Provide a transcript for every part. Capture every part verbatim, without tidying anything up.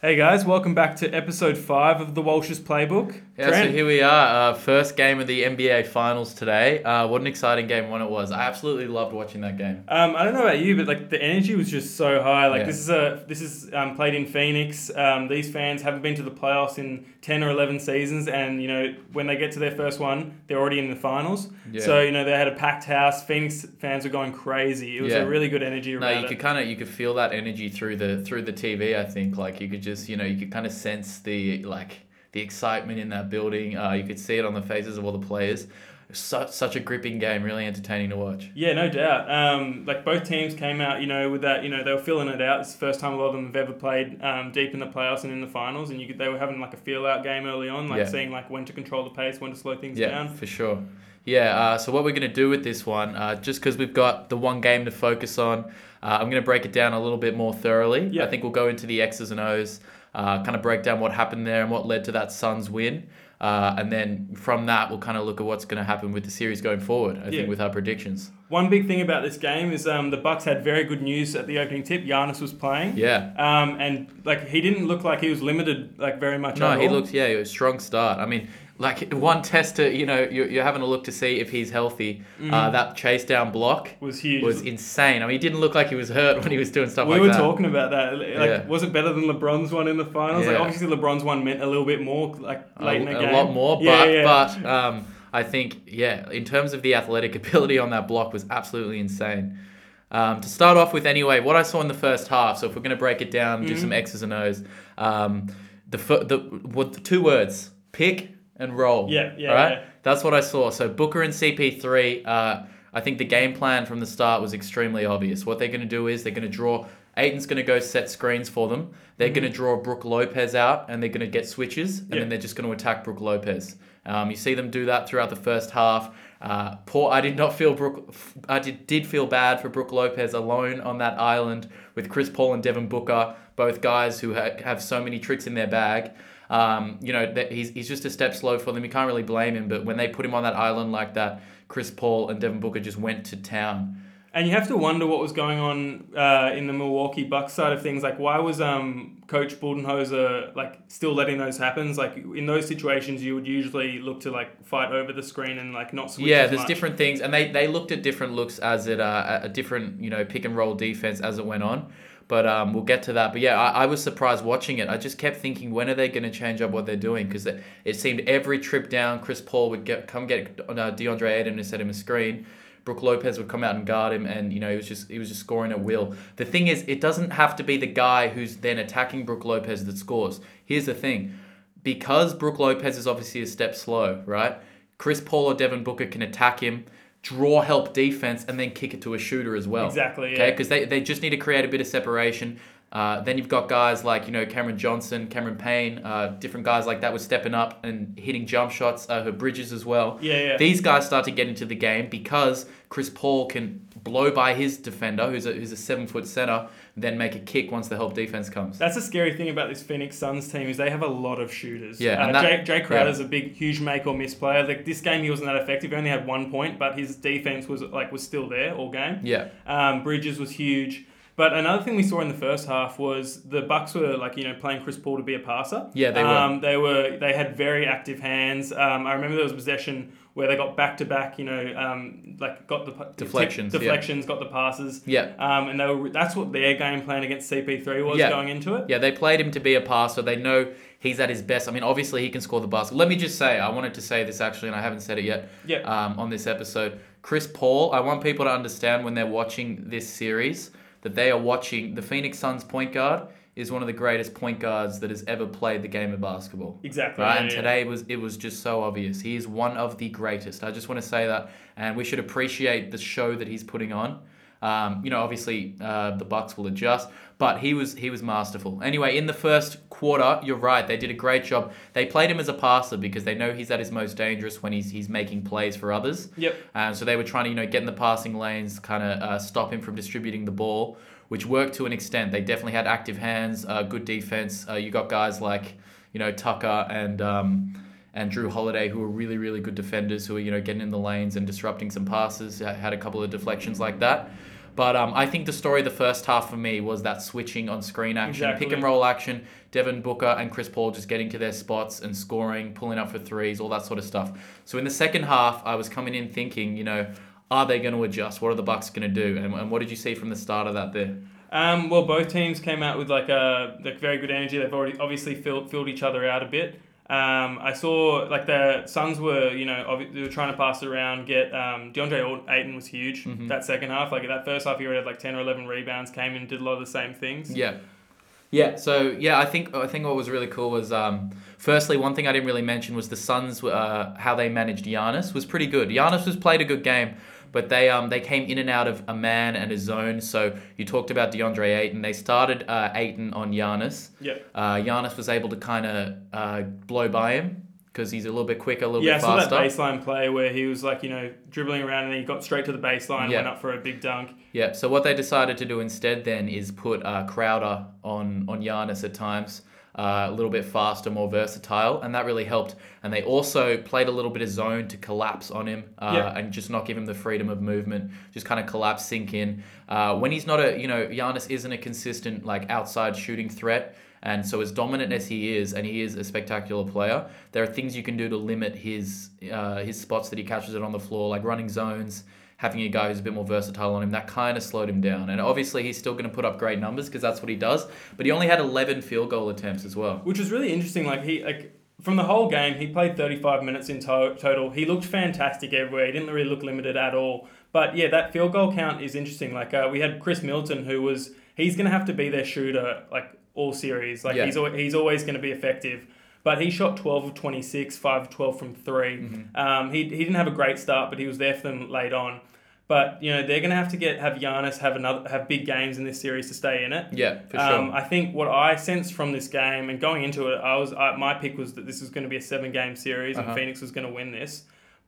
Hey guys, welcome back to episode five of the Walsh's Playbook. Yeah, Trent. So here we are, uh, first game of the N B A Finals today. Uh, what an exciting game one it was. I absolutely loved watching that game. Um, I don't know about you, but like the energy was just so high. Like yeah. this is a this is um, played in Phoenix. Um, these fans haven't been to the playoffs in ten or eleven seasons, and you know when they get to their first one, they're already in the finals. Yeah. So you know they had a packed house. Phoenix fans were going crazy. It was yeah. a really good energy around. No, you it. could kind of you could feel that energy through the through the T V. I think like you could just you know you could kind of sense the like the excitement in that building. Uh, you could see it on the faces of all the players. Such such a gripping game, really entertaining to watch. Yeah, no doubt. Um, like both teams came out, you know, with that, you know, they were filling it out. It's the first time a lot of them have ever played um, deep in the playoffs and in the finals, and you could, they were having like a feel out game early on, like yeah. seeing like when to control the pace, when to slow things yeah, down. Yeah, for sure. Yeah, uh, so what we're going to do with this one, uh, just because we've got the one game to focus on, uh, I'm going to break it down a little bit more thoroughly. Yeah. I think we'll go into the X's and O's, uh, kind of break down what happened there and what led to that Suns win. Uh, and then from that, we'll kind of look at what's going to happen with the series going forward, I yeah. think, with our predictions. One big thing about this game is um, the Bucks had very good news at the opening tip. Giannis was playing. Yeah. Um, and, like, he didn't look like he was limited, like, very much no, at all. No, he looked, yeah, it was a strong start. I mean... Like, one test to, you know, you're, you're having a look to see if he's healthy. Mm. Uh, that chase down block was huge. Was insane. I mean, he didn't look like he was hurt when he was doing stuff we like that. We were talking about that. Like, yeah. was it better than LeBron's one in the finals? Yeah. Like, obviously, LeBron's one meant a little bit more, like, late a, in the a game. A lot more, but, yeah, yeah. but um, I think, yeah, in terms of the athletic ability on that block was absolutely insane. Um, to start off with, anyway, what I saw in the first half, so if we're going to break it down, mm-hmm. do some X's and O's, um, the, the, what, the two words, pick... and roll. Yeah, yeah, right? yeah. That's what I saw. So Booker and C P three, uh, I think the game plan from the start was extremely obvious. What they're going to do is they're going to draw... Ayton's going to go set screens for them. They're mm-hmm. going to draw Brook Lopez out, and they're going to get switches, and yep. then they're just going to attack Brook Lopez. Um, you see them do that throughout the first half. Uh, poor, I did not feel Brook. I did, did feel bad for Brook Lopez alone on that island with Chris Paul and Devin Booker, both guys who ha- have so many tricks in their bag. Um, you know, that he's he's just a step slow for them. You can't really blame him. But when they put him on that island like that, Chris Paul and Devin Booker just went to town. And you have to wonder what was going on uh, in the Milwaukee Bucks side of things. Like, why was um, Coach Budenholzer like still letting those happen? Like, in those situations, you would usually look to like fight over the screen and like not switch. Yeah, as there's much. different things, and they, they looked at different looks as it uh, a different you know pick and roll defense as it went on. But um, we'll get to that. But yeah, I, I was surprised watching it. I just kept thinking, when are they going to change up what they're doing? Because it, it seemed every trip down, Chris Paul would get come get uh, DeAndre Ayton and set him a screen. Brook Lopez would come out and guard him, and you know he was just he was just scoring at will. The thing is, it doesn't have to be the guy who's then attacking Brook Lopez that scores. Here's the thing, because Brook Lopez is obviously a step slow, right? Chris Paul or Devin Booker can attack him, draw help defense, and then kick it to a shooter as well. Exactly. Okay, because yeah. they they just need to create a bit of separation. Uh, then you've got guys like you know Cameron Johnson, Cameron Payne, uh, different guys like that were stepping up and hitting jump shots. Uh, Herb Bridges as well. Yeah, yeah. These guys start to get into the game because Chris Paul can blow by his defender, who's a who's a seven foot center, then make a kick once the help defense comes. That's the scary thing about this Phoenix Suns team is they have a lot of shooters. Yeah, uh, and that, Jake, Jake Crowder's yeah. a big, huge make or miss player. Like this game, he wasn't that effective. He only had one point, but his defense was like was still there all game. Yeah. Um, Bridges was huge. But another thing we saw in the first half was the Bucks were like you know playing Chris Paul to be a passer. Yeah, they were. Um, they were. They had very active hands. Um, I remember there was a possession where they got back to back. You know, um, like got the deflections, t- deflections, yeah. got the passes. Yeah. Um, and they were. That's what their game plan against C P three was yeah. going into it. Yeah, they played him to be a passer. They know he's at his best. I mean, obviously he can score the basket. Let me just say, I wanted to say this actually, and I haven't said it yet. Yeah. Um, on this episode, Chris Paul. I want people to understand when they're watching this series that they are watching. The Phoenix Suns point guard is one of the greatest point guards that has ever played the game of basketball. Exactly. Right? Yeah, and today yeah. was it was just so obvious. He is one of the greatest. I just want to say that. And we should appreciate the show that he's putting on. Um, you know, obviously uh, the Bucks will adjust, but he was he was masterful. Anyway, in the first quarter, you're right, they did a great job. They played him as a passer because they know he's at his most dangerous when he's he's making plays for others. Yep. Um, so they were trying to, you know, get in the passing lanes, kind of uh, stop him from distributing the ball, which worked to an extent. They definitely had active hands, uh, good defense. Uh, you got guys like, you know, Tucker and um, and Jrue Holiday, who are really, really good defenders, who are, you know, getting in the lanes and disrupting some passes. Had a couple of deflections like that. But um, I think the story of the first half for me was that switching on screen action, exactly. Pick and roll action, Devin Booker and Chris Paul just getting to their spots and scoring, pulling up for threes, all that sort of stuff. So in the second half, I was coming in thinking, you know, are they going to adjust? What are the Bucks going to do? And, and what did you see from the start of that there? Um, well, both teams came out with like a like very good energy. They've already obviously filled, filled each other out a bit. Um, I saw like the Suns were, you know, obvi- they were trying to pass it around, get um, DeAndre Ayton was huge mm-hmm. that second half. Like that first half, he already had like ten or eleven rebounds, came in, did a lot of the same things. Yeah. Yeah, so yeah, I think I think what was really cool was, um, firstly, one thing I didn't really mention was the Suns, uh, how they managed Giannis was pretty good. Giannis has played a good game, but they um they came in and out of a man and a zone. So you talked about DeAndre Ayton. They started uh, Ayton on Giannis. Yeah. Uh, Giannis was able to kind of uh, blow by him, because he's a little bit quicker, a little yeah, bit faster. Yeah, I saw that baseline play where he was like, you know, dribbling around and then he got straight to the baseline and yeah. went up for a big dunk. Yeah, so what they decided to do instead then is put uh, Crowder on, on Giannis at times, uh, a little bit faster, more versatile, and that really helped. And they also played a little bit of zone to collapse on him uh, yeah. and just not give him the freedom of movement, just kind of collapse, sink in. Uh, when he's not a, you know, Giannis isn't a consistent like outside shooting threat, and so as dominant as he is, and he is a spectacular player, there are things you can do to limit his uh, his spots that he catches it on the floor, like running zones, having a guy who's a bit more versatile on him. That kind of slowed him down. And obviously he's still going to put up great numbers because that's what he does. But he only had eleven field goal attempts as well. Which is really interesting. Like he like from the whole game, he played thirty-five minutes in to- total. He looked fantastic everywhere. He didn't really look limited at all. But yeah, that field goal count is interesting. Like uh, we had Khris Middleton, who was, he's going to have to be their shooter, like, all series. Like yeah. he's al- he's always going to be effective. But he shot twelve of twenty-six, five of twelve from three. Mm-hmm. Um, he he didn't have a great start, but he was there for them late on. But, you know, they're going to have to get have Giannis have another have big games in this series to stay in it. Yeah, for sure. Um, I think what I sensed from this game, and going into it, I was I, my pick was that this was going to be a seven-game series uh-huh. and Phoenix was going to win this.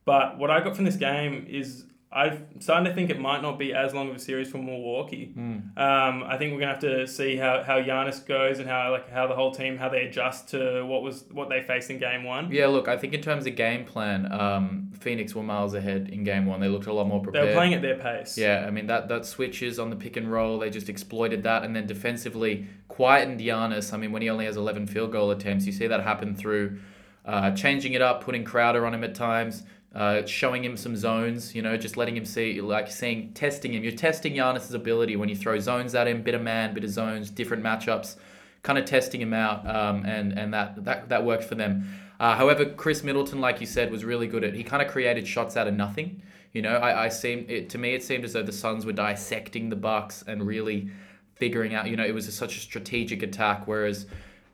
But what I got from this game is I'm starting to think it might not be as long of a series for Milwaukee. Mm. Um, I think we're gonna have to see how, how Giannis goes and how like how the whole team how they adjust to what was what they faced in game one. Yeah, look, I think in terms of game plan, um, Phoenix were miles ahead in game one. They looked a lot more prepared. They were playing at their pace. Yeah, I mean that that switches on the pick and roll. They just exploited that and then defensively quietened Giannis. I mean, when he only has eleven field goal attempts, you see that happen through uh, changing it up, putting Crowder on him at times. Uh, showing him some zones, you know, just letting him see, like seeing, testing him. You're testing Giannis's ability when you throw zones at him, bit of man, bit of zones, different matchups, kind of testing him out, um, and and that that that worked for them. Uh, however, Khris Middleton, like you said, was really good at. He kind of created shots out of nothing. You know, I I seem it to me it seemed as though the Suns were dissecting the Bucks and really figuring out. You know, it was a, such a strategic attack, whereas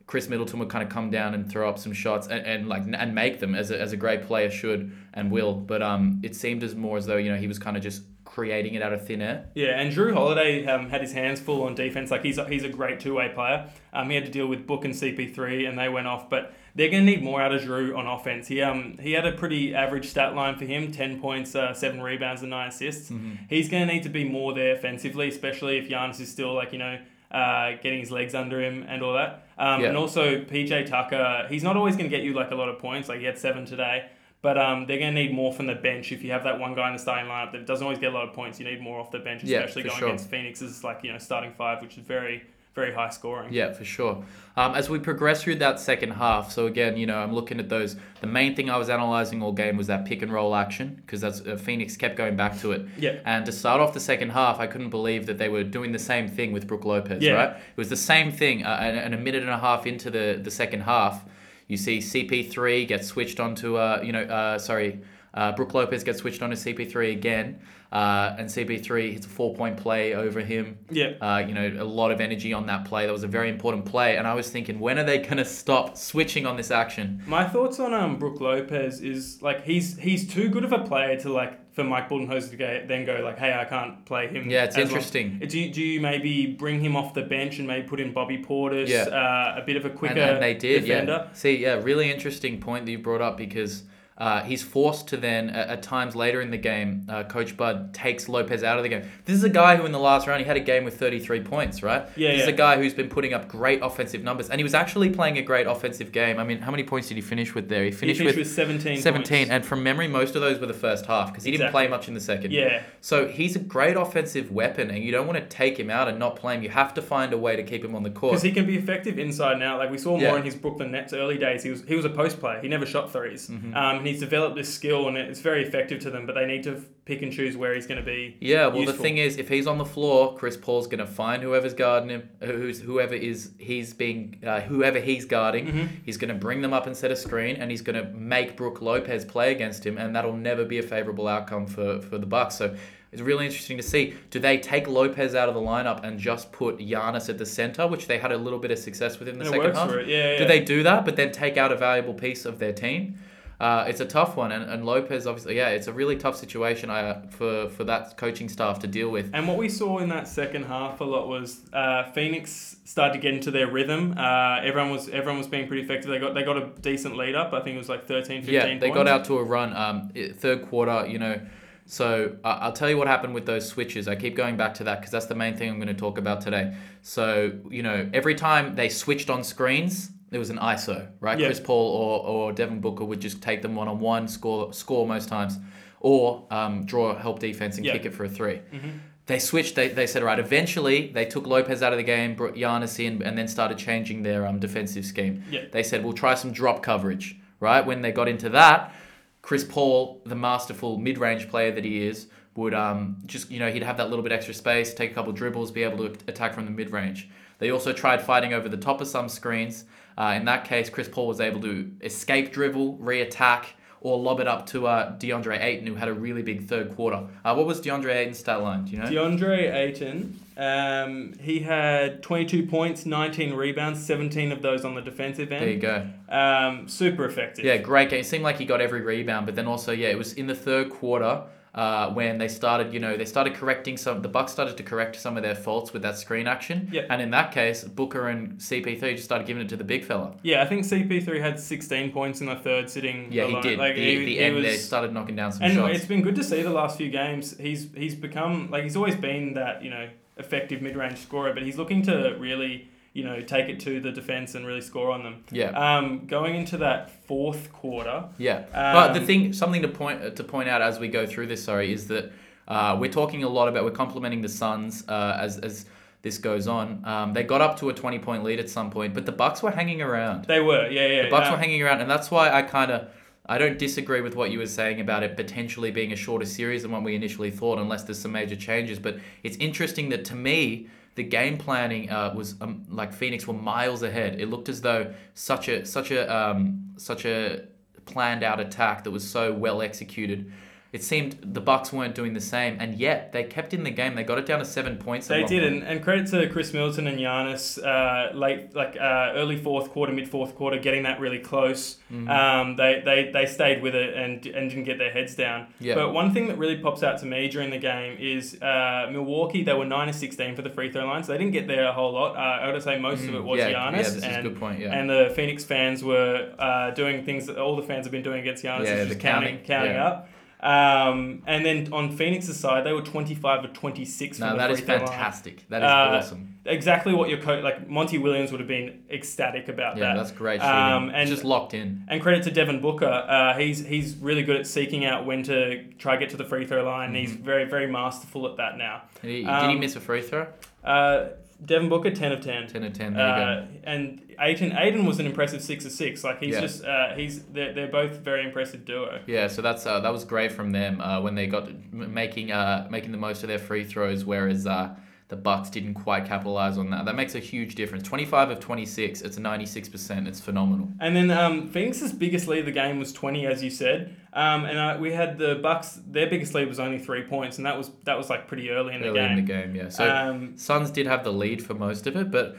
Khris Middleton would kind of come down and throw up some shots and, and like and make them as a, as a great player should and will. But um, it seemed as more as though, you know, he was kind of just creating it out of thin air. Yeah, and Jrue Holiday um, had his hands full on defense. Like he's a, he's a great two-way player. Um, he had to deal with Book and C P three, and they went off. But they're going to need more out of Jrue on offense. He um he had a pretty average stat line for him: ten points, uh, seven rebounds, and nine assists. Mm-hmm. He's going to need to be more there offensively, especially if Giannis is still like you know. Uh, getting his legs under him and all that. Um, yeah. And also P J Tucker, he's not always going to get you like a lot of points. Like he had seven today, but um, they're going to need more from the bench. If you have that one guy in the starting lineup that doesn't always get a lot of points, you need more off the bench, especially yeah, going sure. against Phoenix's like, you know, starting five, which is very, very high scoring. Yeah, for sure. Um, as we progress through that second half, so again, you know, I'm looking at those. The main thing I was analysing all game was that pick and roll action, because that's uh, Phoenix kept going back to it. Yeah. And to start off the second half, I couldn't believe that they were doing the same thing with Brook Lopez, yeah. right? It was the same thing, uh, and, and a minute and a half into the, the second half, you see C P three get switched onto, uh, you know, uh, sorry, Uh, Brook Lopez gets switched on to C P three again, uh, and C P three hits a four-point play over him. Yeah. Uh, you know, a lot of energy on that play. That was a very important play, and I was thinking, when are they going to stop switching on this action? My thoughts on um Brook Lopez is, like, he's he's too good of a player to, like, for Mike Budenholzer to go, then go, like, hey, I can't play him. Yeah, it's interesting. Long. Do you, do you maybe bring him off the bench and maybe put in Bobby Portis, yeah. uh, a bit of a quicker defender? And, and they did, defender. yeah. See, yeah, really interesting point that you brought up, because... Uh, he's forced to then, uh, at times later in the game, uh, Coach Bud takes Lopez out of the game. This is a guy who in the last round, he had a game with thirty-three points, right? Yeah, This yeah. is a guy who's been putting up great offensive numbers. And he was actually playing a great offensive game. I mean, how many points did he finish with there? He finished, he finished with, with seventeen points. And from memory, most of those were the first half, because he exactly. didn't play much in the second. Yeah. So he's a great offensive weapon, and you don't want to take him out and not play him. You have to find a way to keep him on the court. Because he can be effective inside and out. Like, we saw more yeah. in his Brooklyn Nets early days. He was he was a post player. He never shot threes. Mm-hmm. Um, He's developed this skill, and it's very effective to them, but they need to pick and choose where he's going to be Yeah, well, useful. The thing is, if he's on the floor, Chris Paul's going to find whoever's guarding him, who's, whoever is he's being, uh, whoever he's guarding, mm-hmm. he's going to bring them up and set a screen, and he's going to make Brook Lopez play against him, and that'll never be a favorable outcome for, for the Bucks. So it's really interesting to see, do they take Lopez out of the lineup and just put Giannis at the center, which they had a little bit of success with in the it second half? Yeah, yeah. Do they do that, but then take out a valuable piece of their team? Uh, it's a tough one, and, and Lopez, obviously, yeah, it's a really tough situation I, for, for that coaching staff to deal with. And what we saw in that second half a lot was uh, Phoenix started to get into their rhythm. Uh, everyone was everyone was being pretty effective. They got they got a decent lead up. I think it was like thirteen, fifteen yeah, points. Yeah, they got out to a run. Um, third quarter, you know. So uh, I'll tell you what happened with those switches. I keep going back to that because that's the main thing I'm going to talk about today. So, you know, every time they switched on screens... It was an I S O, right? Yep. Chris Paul or, or Devin Booker would just take them one-on-one, score score most times, or um, draw help defense and yep. kick it for a three. Mm-hmm. They switched. They they said, right, eventually they took Lopez out of the game, brought Giannis in, and then started changing their um, defensive scheme. Yep. They said, we'll try some drop coverage, right? When they got into that, Chris Paul, the masterful mid-range player that he is, would um just, you know, he'd have that little bit extra space, take a couple dribbles, be able to attack from the mid-range. They also tried fighting over the top of some screens. Uh, in that case, Chris Paul was able to escape dribble, re-attack, or lob it up to uh, DeAndre Ayton, who had a really big third quarter. Uh, what was DeAndre Ayton's stat line? Do you know? DeAndre Ayton, um, he had twenty-two points, nineteen rebounds, seventeen of those on the defensive end. There you go. Um, super effective. Yeah, great game. It seemed like he got every rebound, but then also, yeah, it was in the third quarter. Uh, when they started, you know, they started correcting some, the Bucks started to correct some of their faults with that screen action. Yep. And in that case, Booker and C P three just started giving it to the big fella. Yeah, I think C P three had sixteen points in the third sitting. Yeah, alone. he did. Like, the he, the he end, was... they started knocking down some and shots. And it's been good to see the last few games. He's he's become, like, he's always been that, you know, effective mid-range scorer, but he's looking to really, you know, take it to the defense and really score on them. Yeah. Um, going into that fourth quarter. Yeah. Um, but the thing, something to point to point out as we go through this, sorry, is that uh, we're talking a lot about, we're complimenting the Suns uh, as as this goes on. Um, they got up to a twenty-point lead at some point, but the Bucks were hanging around. They were, yeah, yeah. The Bucks um, were hanging around, and that's why I kind of, I don't disagree with what you were saying about it potentially being a shorter series than what we initially thought, unless there's some major changes. But it's interesting that, to me, the game planning uh, was um, like Phoenix were miles ahead. It looked as though such a such a um, such a planned out attack that was so well executed. It seemed the Bucks weren't doing the same, and yet they kept in the game. They got it down to seven points. They did, and, and credit to Khris Middleton and Giannis, uh, late like uh, early fourth quarter, mid fourth quarter, getting that really close. Mm-hmm. Um, they, they they stayed with it and and didn't get their heads down. Yep. But one thing that really pops out to me during the game is uh, Milwaukee. They were nine of sixteen for the free throw line, so they didn't get there a whole lot. Uh, I would say most mm-hmm. of it was yeah, Giannis. Yeah, this is and, a good point. Yeah. And the Phoenix fans were uh, doing things that all the fans have been doing against Giannis, yeah, is just counting counting, counting yeah. up. Um, and then on Phoenix's side, they were twenty-five or twenty-six. No, that is fantastic. Line. That is uh, awesome. Exactly what your coach, like Monty Williams, would have been ecstatic about. Yeah, that. that's great. Um, and just locked in. And credit to Devin Booker. Uh, he's he's really good at seeking out when to try to get to the free throw line. Mm-hmm. He's very very masterful at that now. Did he, um, did he miss a free throw? Uh, Devin Booker, ten of ten. ten of ten, there uh, you go. And Ayton, Ayton was an impressive six of six. Like, he's yeah. just, uh, he's they're, they're both very impressive duo. Yeah, so that's uh, that was great from them uh, when they got making uh, making the most of their free throws, whereas uh, The Bucks didn't quite capitalize on that. That makes a huge difference. twenty-five of twenty-six. It's ninety-six percent. It's phenomenal. And then um, Phoenix's biggest lead of the game was twenty, as you said. Um, and I, we had the Bucks. Their biggest lead was only three points, and that was that was like pretty early in early the game. Early in the game, yeah. So um, Suns did have the lead for most of it, but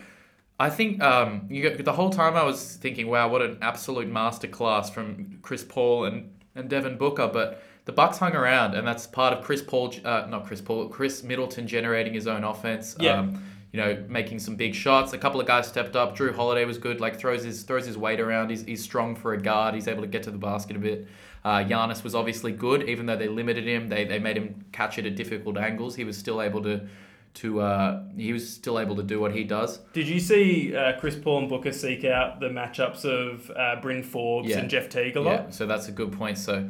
I think um, you got, the whole time I was thinking, wow, what an absolute masterclass from Chris Paul and and Devin Booker, but the Bucks hung around, and that's part of Chris Paul, uh, not Chris Paul, Khris Middleton generating his own offense. Yeah. Um, you know, making some big shots. A couple of guys stepped up. Jrue Holiday was good. Like throws his throws his weight around. He's he's strong for a guard. He's able to get to the basket a bit. Uh, Giannis was obviously good, even though they limited him. They they made him catch it at difficult angles. He was still able to. To uh, he was still able to do what he does. Did you see uh, Chris Paul and Booker seek out the matchups of uh, Bryn Forbes yeah. and Jeff Teague a lot? Yeah, so that's a good point. So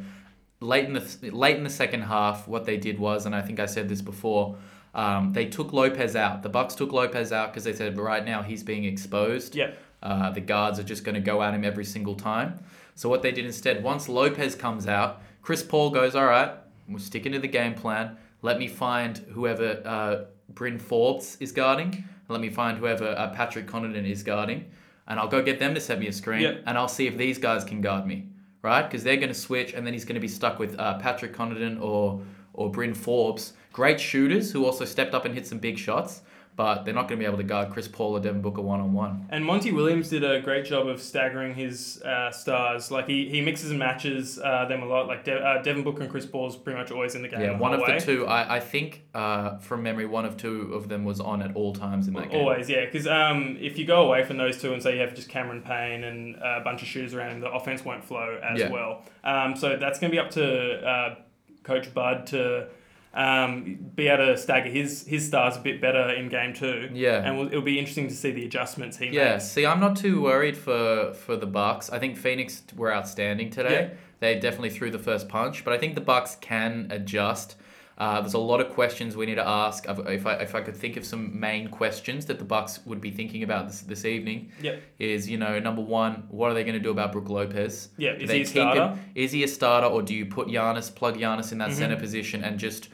late in the th- late in the second half, what they did was, and I think I said this before, um, they took Lopez out. The Bucks took Lopez out because they said right now he's being exposed. Yeah, uh, the guards are just going to go at him every single time. So what they did instead, once Lopez comes out, Chris Paul goes, all right, we're sticking to the game plan. Let me find whoever. Uh, Bryn Forbes is guarding, and let me find whoever uh, Patrick Connaughton is guarding, and I'll go get them to set me a screen, yep. and I'll see if these guys can guard me, right? Because they're going to switch, and then he's going to be stuck with uh, Patrick Connaughton or or Bryn Forbes. Great shooters who also stepped up and hit some big shots, but they're not going to be able to guard Chris Paul or Devin Booker one-on-one. And Monty Williams did a great job of staggering his uh, stars. Like, he, he mixes and matches uh, them a lot. Like, De- uh, Devin Booker and Chris Paul's pretty much always in the game. Yeah, one of way. the two. I, I think, uh, from memory, one of two of them was on at all times in that always, game. Always, yeah. Because um, if you go away from those two and say you have just Cameron Payne and a bunch of shooters around him, the offense won't flow as yeah. well. Um, so that's going to be up to uh, Coach Bud to... Um, be able to stagger his his stars a bit better in game two. Yeah, and we'll, it'll be interesting to see the adjustments he yeah. makes. Yeah, see, I'm not too worried for for the Bucks. I think Phoenix were outstanding today. Yeah. They definitely threw the first punch, but I think the Bucks can adjust. Uh, there's a lot of questions we need to ask. If I if I could think of some main questions that the Bucks would be thinking about this this evening, yep. is, you know, number one, what are they going to do about Brook Lopez? Yeah, is he a starter? Him, is he a starter, or do you put Giannis, plug Giannis in that mm-hmm. center position and just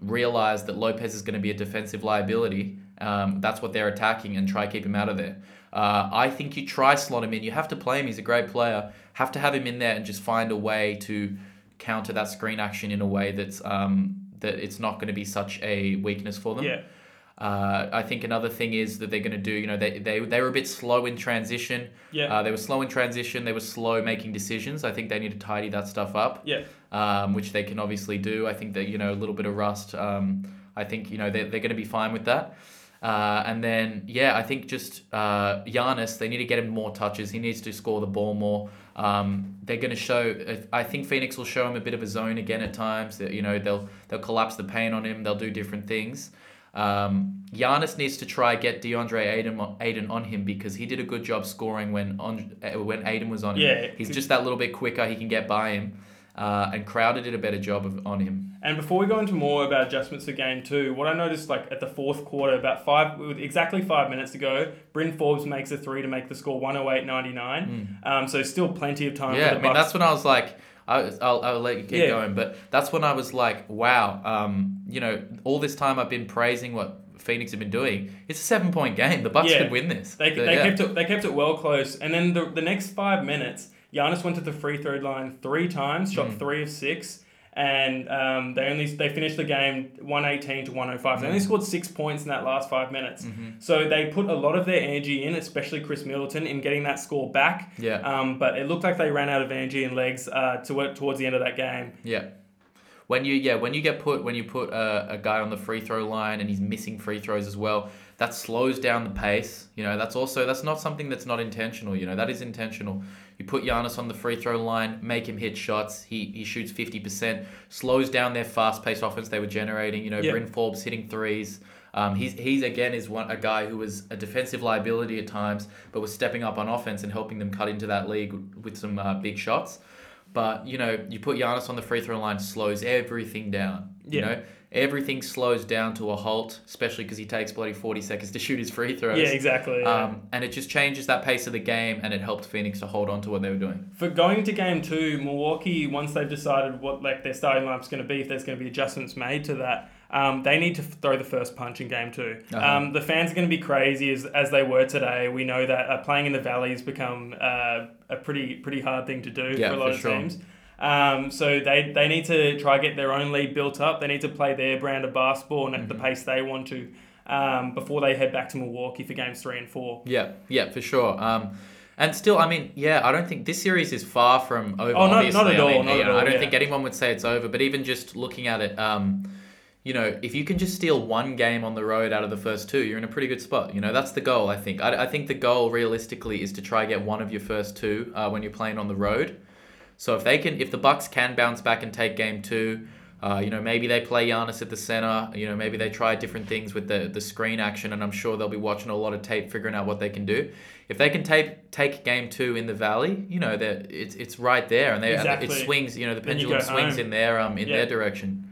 realize that Lopez is going to be a defensive liability? Um, that's what they're attacking, and try to keep him out of there. Uh, I think you try slot him in. You have to play him. He's a great player. Have to have him in there and just find a way to counter that screen action in a way that's... Um, that it's not going to be such a weakness for them. Yeah. Uh, I think another thing is that they're going to do, you know, they they, they were a bit slow in transition. Yeah. Uh, they were slow in transition. They were slow making decisions. I think they need to tidy that stuff up. Yeah. Um, which they can obviously do. I think that, you know, a little bit of rust. Um, I think, you know, they're, they're going to be fine with that. Uh, and then, yeah, I think just uh, Giannis, they need to get him more touches. He needs to score the ball more. Um, they're going to show, I think Phoenix will show him a bit of a zone again at times. That, you know, they'll they'll collapse the paint on him. They'll do different things. Um, Giannis needs to try get DeAndre Ayton on, Ayton on him, because he did a good job scoring when on, when Ayton was on him. Yeah. He's just that little bit quicker. He can get by him. Uh, and Crowder did a better job of, on him. And before we go into more about adjustments for game two, what I noticed, like at the fourth quarter, about five, with exactly five minutes to go, Bryn Forbes makes a three to make the score one oh eight ninety-nine. Mm. Um, so still plenty of time. Yeah, for the I mean Bucks. That's when I was like, I, I'll I'll let you keep yeah. going, but that's when I was like, wow, um, you know, all this time I've been praising what Phoenix have been doing. It's a seven point game. The Bucks yeah. could win this. They, so, they yeah. kept it. They kept it well close. And then the the next five minutes. Giannis went to the free throw line three times, shot mm. three of six, and um, they only they finished the game one eighteen to one oh five. Mm. They only scored six points in that last five minutes. Mm-hmm. So they put a lot of their energy in, especially Khris Middleton, in getting that score back. Yeah. Um, but it looked like they ran out of energy and legs uh, to, towards the end of that game. Yeah. When you yeah when you get put when you put a, a guy on the free throw line and he's missing free throws as well, that slows down the pace. You know, that's also that's not something that's not intentional. You know, that is intentional. You put Giannis on the free throw line, make him hit shots. He he shoots fifty percent, slows down their fast paced offense they were generating. You know, yep. Bryn Forbes hitting threes. Um, he's he's again is one a guy who was a defensive liability at times, but was stepping up on offense and helping them cut into that league with some uh, big shots. But, you know, you put Giannis on the free throw line, slows everything down. Yeah. You know, everything slows down to a halt, especially because he takes bloody forty seconds to shoot his free throws. Yeah, exactly. Yeah. Um, and it just changes that pace of the game, and it helped Phoenix to hold on to what they were doing. For going into game two, Milwaukee, once they've decided what like their starting lineup's going to be, if there's going to be adjustments made to that, Um, they need to throw the first punch in game two. Uh-huh. Um, the fans are going to be crazy as as they were today. We know that uh, playing in the Valley has become uh, a pretty pretty hard thing to do yeah, for a lot for of sure. teams. Um, so they, they need to try to get their own lead built up. They need to play their brand of basketball and at mm-hmm. the pace they want to um, before they head back to Milwaukee for games three and four. Yeah, yeah, for sure. Um, and still, I mean, yeah, I don't think this series is far from over. Oh, no, not at all. I mean, not you know, at all, I don't yeah. think anyone would say it's over, but even just looking at it, um, you know, if you can just steal one game on the road out of the first two, you're in a pretty good spot. You know, that's the goal, I think. I, I think the goal realistically is to try and get one of your first two uh, when you're playing on the road. So if they can, if the Bucks can bounce back and take game two, uh, you know, maybe they play Giannis at the center, you know, maybe they try different things with the, the screen action, and I'm sure they'll be watching a lot of tape, figuring out what they can do. If they can take take game two in the Valley, you know, it's it's right there, and they exactly. it swings, you know, the pendulum swings home. in their um in yeah. their direction.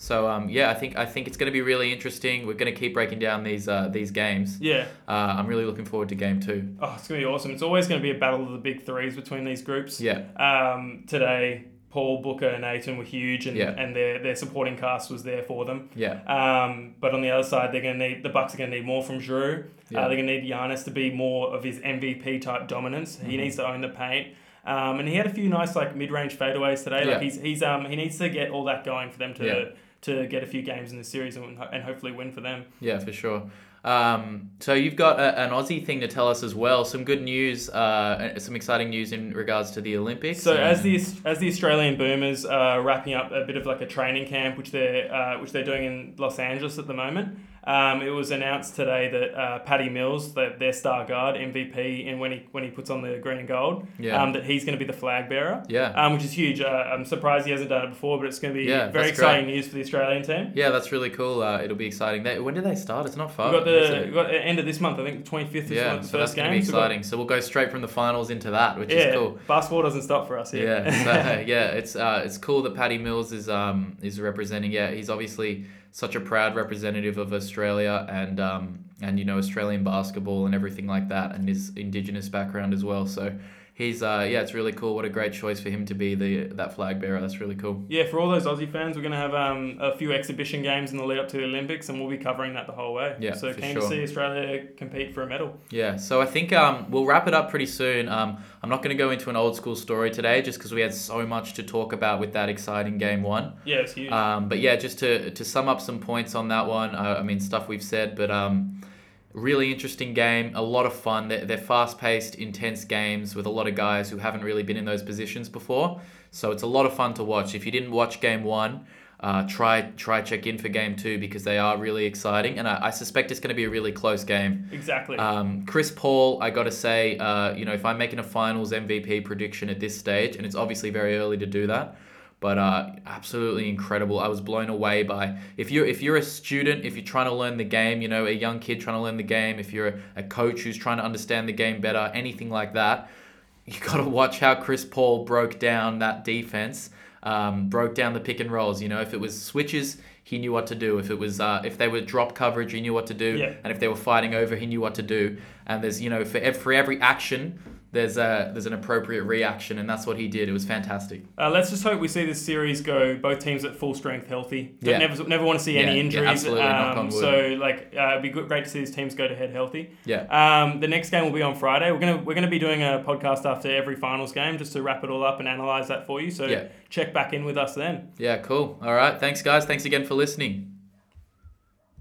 So um, yeah, I think I think it's going to be really interesting. We're going to keep breaking down these uh, these games. Yeah, uh, I'm really looking forward to game two. Oh, it's going to be awesome. It's always going to be a battle of the big threes between these groups. Yeah. Um, today, Paul, Booker, and Ayton were huge, and yeah. and their their supporting cast was there for them. Yeah. Um, but on the other side, they're going to need the Bucks are going to need more from Jrue. Yeah. Uh, they're going to need Giannis to be more of his M V P type dominance. Mm-hmm. He needs to own the paint. Um, and he had a few nice like mid range fadeaways today. Like yeah. he's he's um he needs to get all that going for them to. Yeah. to get a few games in the series and and hopefully win for them. Yeah, for sure. Um, so you've got a, an Aussie thing to tell us as well. Some good news, uh, some exciting news in regards to the Olympics. So and... as the as the Australian Boomers are wrapping up a bit of like a training camp, which they're uh, which they're doing in Los Angeles at the moment. Um, it was announced today that uh, Paddy Mills, the, their star guard, M V P, and when he when he puts on the green and gold, yeah. um, that he's going to be the flag bearer, yeah. um, which is huge. Uh, I'm surprised he hasn't done it before, but it's going to be yeah, very exciting great. news for the Australian team. Yeah, that's really cool. Uh, it'll be exciting. They, when do they start? It's not far. We've got the, we've got the end of this month, I think the twenty-fifth is yeah, the so first game. Yeah, so that's going to be exciting. So, got, so we'll go straight from the finals into that, which yeah, is cool. Basketball doesn't stop for us here. Yeah, so, yeah it's uh, it's cool that Paddy Mills is um is representing. Yeah, he's obviously such a proud representative of Australia and, um, and you know, Australian basketball and everything like that, and his Indigenous background as well. So he's, uh, yeah, it's really cool. What a great choice for him to be the that flag bearer. That's really cool. Yeah, for all those Aussie fans, we're going to have um, a few exhibition games in the lead up to the Olympics, and we'll be covering that the whole way. Yeah, so keen sure. to see Australia compete for a medal. Yeah, so I think um, we'll wrap it up pretty soon. Um, I'm not going to go into an old school story today just because we had so much to talk about with that exciting game one. Yeah, it's huge. Um, but yeah, just to, to sum up some points on that one, uh, I mean, stuff we've said, but... Um, really interesting game, a lot of fun. They're, they're fast-paced, intense games with a lot of guys who haven't really been in those positions before. So it's a lot of fun to watch. If you didn't watch game one, uh, try try check in for game two because they are really exciting. And I, I suspect it's going to be a really close game. Exactly. Um, Chris Paul, I got to say, uh, you know, if I'm making a finals M V P prediction at this stage, and it's obviously very early to do that, but uh, absolutely incredible. I was blown away by, if you're, if you're a student, if you're trying to learn the game, you know, a young kid trying to learn the game, if you're a, a coach who's trying to understand the game better, anything like that, you got to watch how Chris Paul broke down that defense, um, broke down the pick and rolls. You know, if it was switches, he knew what to do. If it was, uh, if they were drop coverage, he knew what to do. Yeah. And if they were fighting over, he knew what to do. And there's, you know, for every, for every action, There's a there's an appropriate reaction, and that's what he did. It was fantastic. Uh, let's just hope we see this series go both teams at full strength, healthy. Don't yeah. Never never want to see yeah, any injuries. Yeah, absolutely. Um, knock on wood. So like, uh, it'd be good, great to see these teams go to head healthy. Yeah. Um, the next game will be on Friday. We're gonna we're gonna be doing a podcast after every finals game just to wrap it all up and analyze that for you. So yeah. check back in with us then. Yeah. Cool. All right. Thanks, guys. Thanks again for listening.